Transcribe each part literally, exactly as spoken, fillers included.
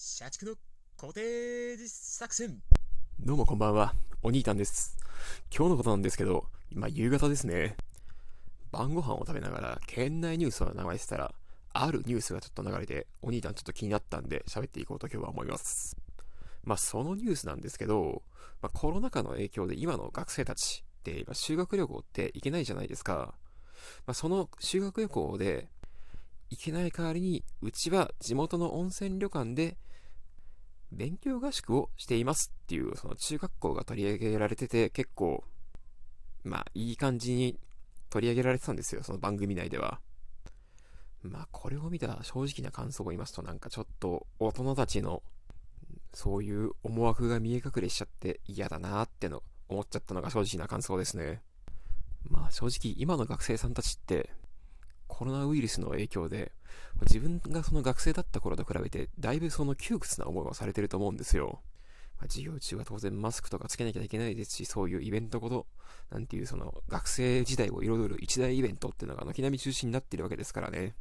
社畜の固定作戦。どうもこんばんは、お兄たんです。今日のことなんですけど、今夕方ですね、晩ご飯を食べながら県内ニュースを流してたら、あるニュースがちょっと流れて、お兄たんちょっと気になったんで喋っていこうと今日は思います。まあそのニュースなんですけど、まあ、コロナ禍の影響で今の学生たちって今修学旅行って行けないじゃないですか。まあ、その修学旅行で行けない代わりに、うちは地元の温泉旅館で勉強合宿をしていますっていう、その中学校が取り上げられてて、結構まあいい感じに取り上げられてたんですよ、その番組内では。まあこれを見た正直な感想を言いますと、なんかちょっと大人たちのそういう思惑が見え隠れしちゃって嫌だなーっての思っちゃったのが正直な感想ですね。まあ正直今の学生さんたちってコロナウイルスの影響で、自分がその学生だった頃と比べてだいぶその窮屈な思いをされてると思うんですよ。まあ、授業中は当然マスクとかつけなきゃいけないですし、そういうイベントごとなんていう、その学生時代を彩る一大イベントっていうのが軒並み中止になってるわけですからね。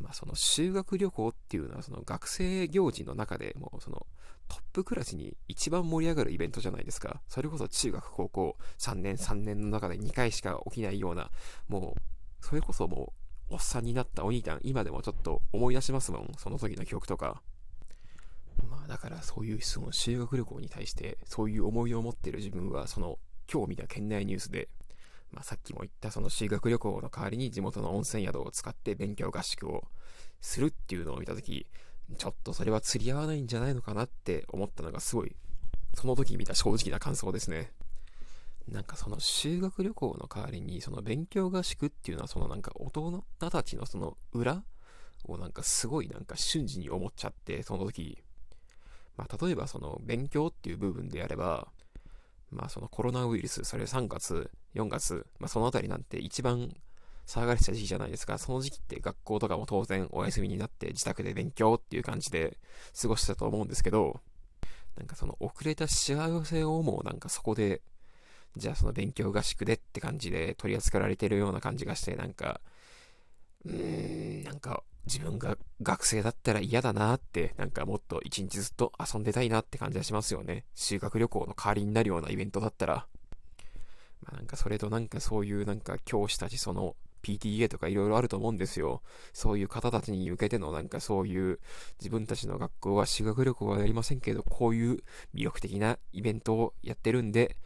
まあその修学旅行っていうのは、その学生行事の中でもうそのトップクラスに一番盛り上がるイベントじゃないですか。それこそ中学高校さんねんさんねんの中でにかいしか起きないような、もうそれこそもうおっさんになったお兄ちゃん、今でもちょっと思い出しますもん、その時の記憶とか。まあだからそういうその修学旅行に対してそういう思いを持ってる自分は、その今日見た県内ニュースで、まあ、さっきも言ったその修学旅行の代わりに地元の温泉宿を使って勉強合宿をするっていうのを見た時、ちょっとそれは釣り合わないんじゃないのかなって思ったのが、すごいその時見た正直な感想ですね。なんかその修学旅行の代わりにその勉強合宿っていうのは、そのなんか大人たちのその裏をなんかすごいなんか瞬時に思っちゃって、その時、まあ、例えばその勉強っていう部分であれば、まあそのコロナウイルス、それさんがつよんがつ、まあ、そのあたりなんて一番騒がれてた時期じゃないですか。その時期って学校とかも当然お休みになって自宅で勉強っていう感じで過ごしたと思うんですけど、なんかその遅れた幸せをもうなんかそこで、じゃあその勉強合宿でって感じで取り扱われてるような感じがして、なんかうーんなんか自分が学生だったら嫌だなって、なんかもっと一日ずっと遊んでたいなって感じがしますよね。修学旅行の代わりになるようなイベントだったら、まあ、なんかそれとなんかそういうなんか教師たち、その ピーティーエー とかいろいろあると思うんですよ。そういう方たちに向けてのなんかそういう、自分たちの学校は修学旅行はやりませんけど、こういう魅力的なイベントをやってるんで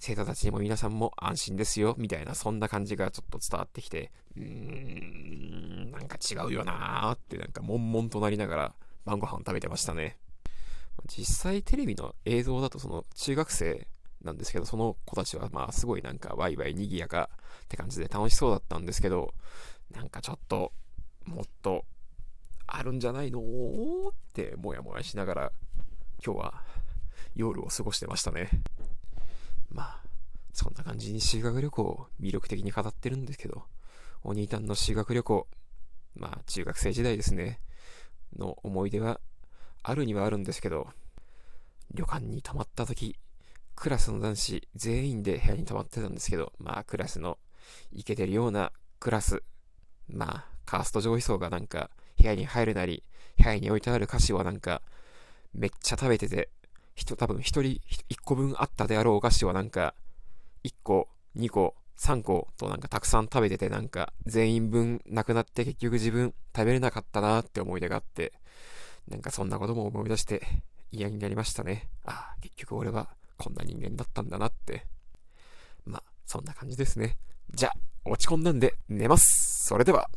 生徒たちにも皆さんも安心ですよみたいな、そんな感じがちょっと伝わってきて、うーんなんか違うよなーって、なんか悶々となりながら晩ご飯を食べてましたね。実際テレビの映像だと、その中学生なんですけど、その子たちはまあすごいなんかワイワイ賑やかって感じで楽しそうだったんですけど、なんかちょっともっとあるんじゃないのってもやもやしながら、今日は夜を過ごしてましたね。まあそんな感じに修学旅行を魅力的に語ってるんですけど、お兄たんの修学旅行、まあ中学生時代ですねの思い出はあるにはあるんですけど、旅館に泊まった時、クラスの男子全員で部屋に泊まってたんですけど、まあクラスのイケてるようなクラス、まあカースト上位層がなんか部屋に入るなり、部屋に置いてある菓子をなんかめっちゃ食べてて、人多分一人一個分あったであろうお菓子をなんかいっこにこさんこと、なんかたくさん食べてて、なんか全員分なくなって、結局自分食べれなかったなって思い出があって、なんかそんなことも思い出して嫌になりましたね。ああ結局俺はこんな人間だったんだなって。まあそんな感じですね。じゃあ落ち込んだんで寝ます。それでは。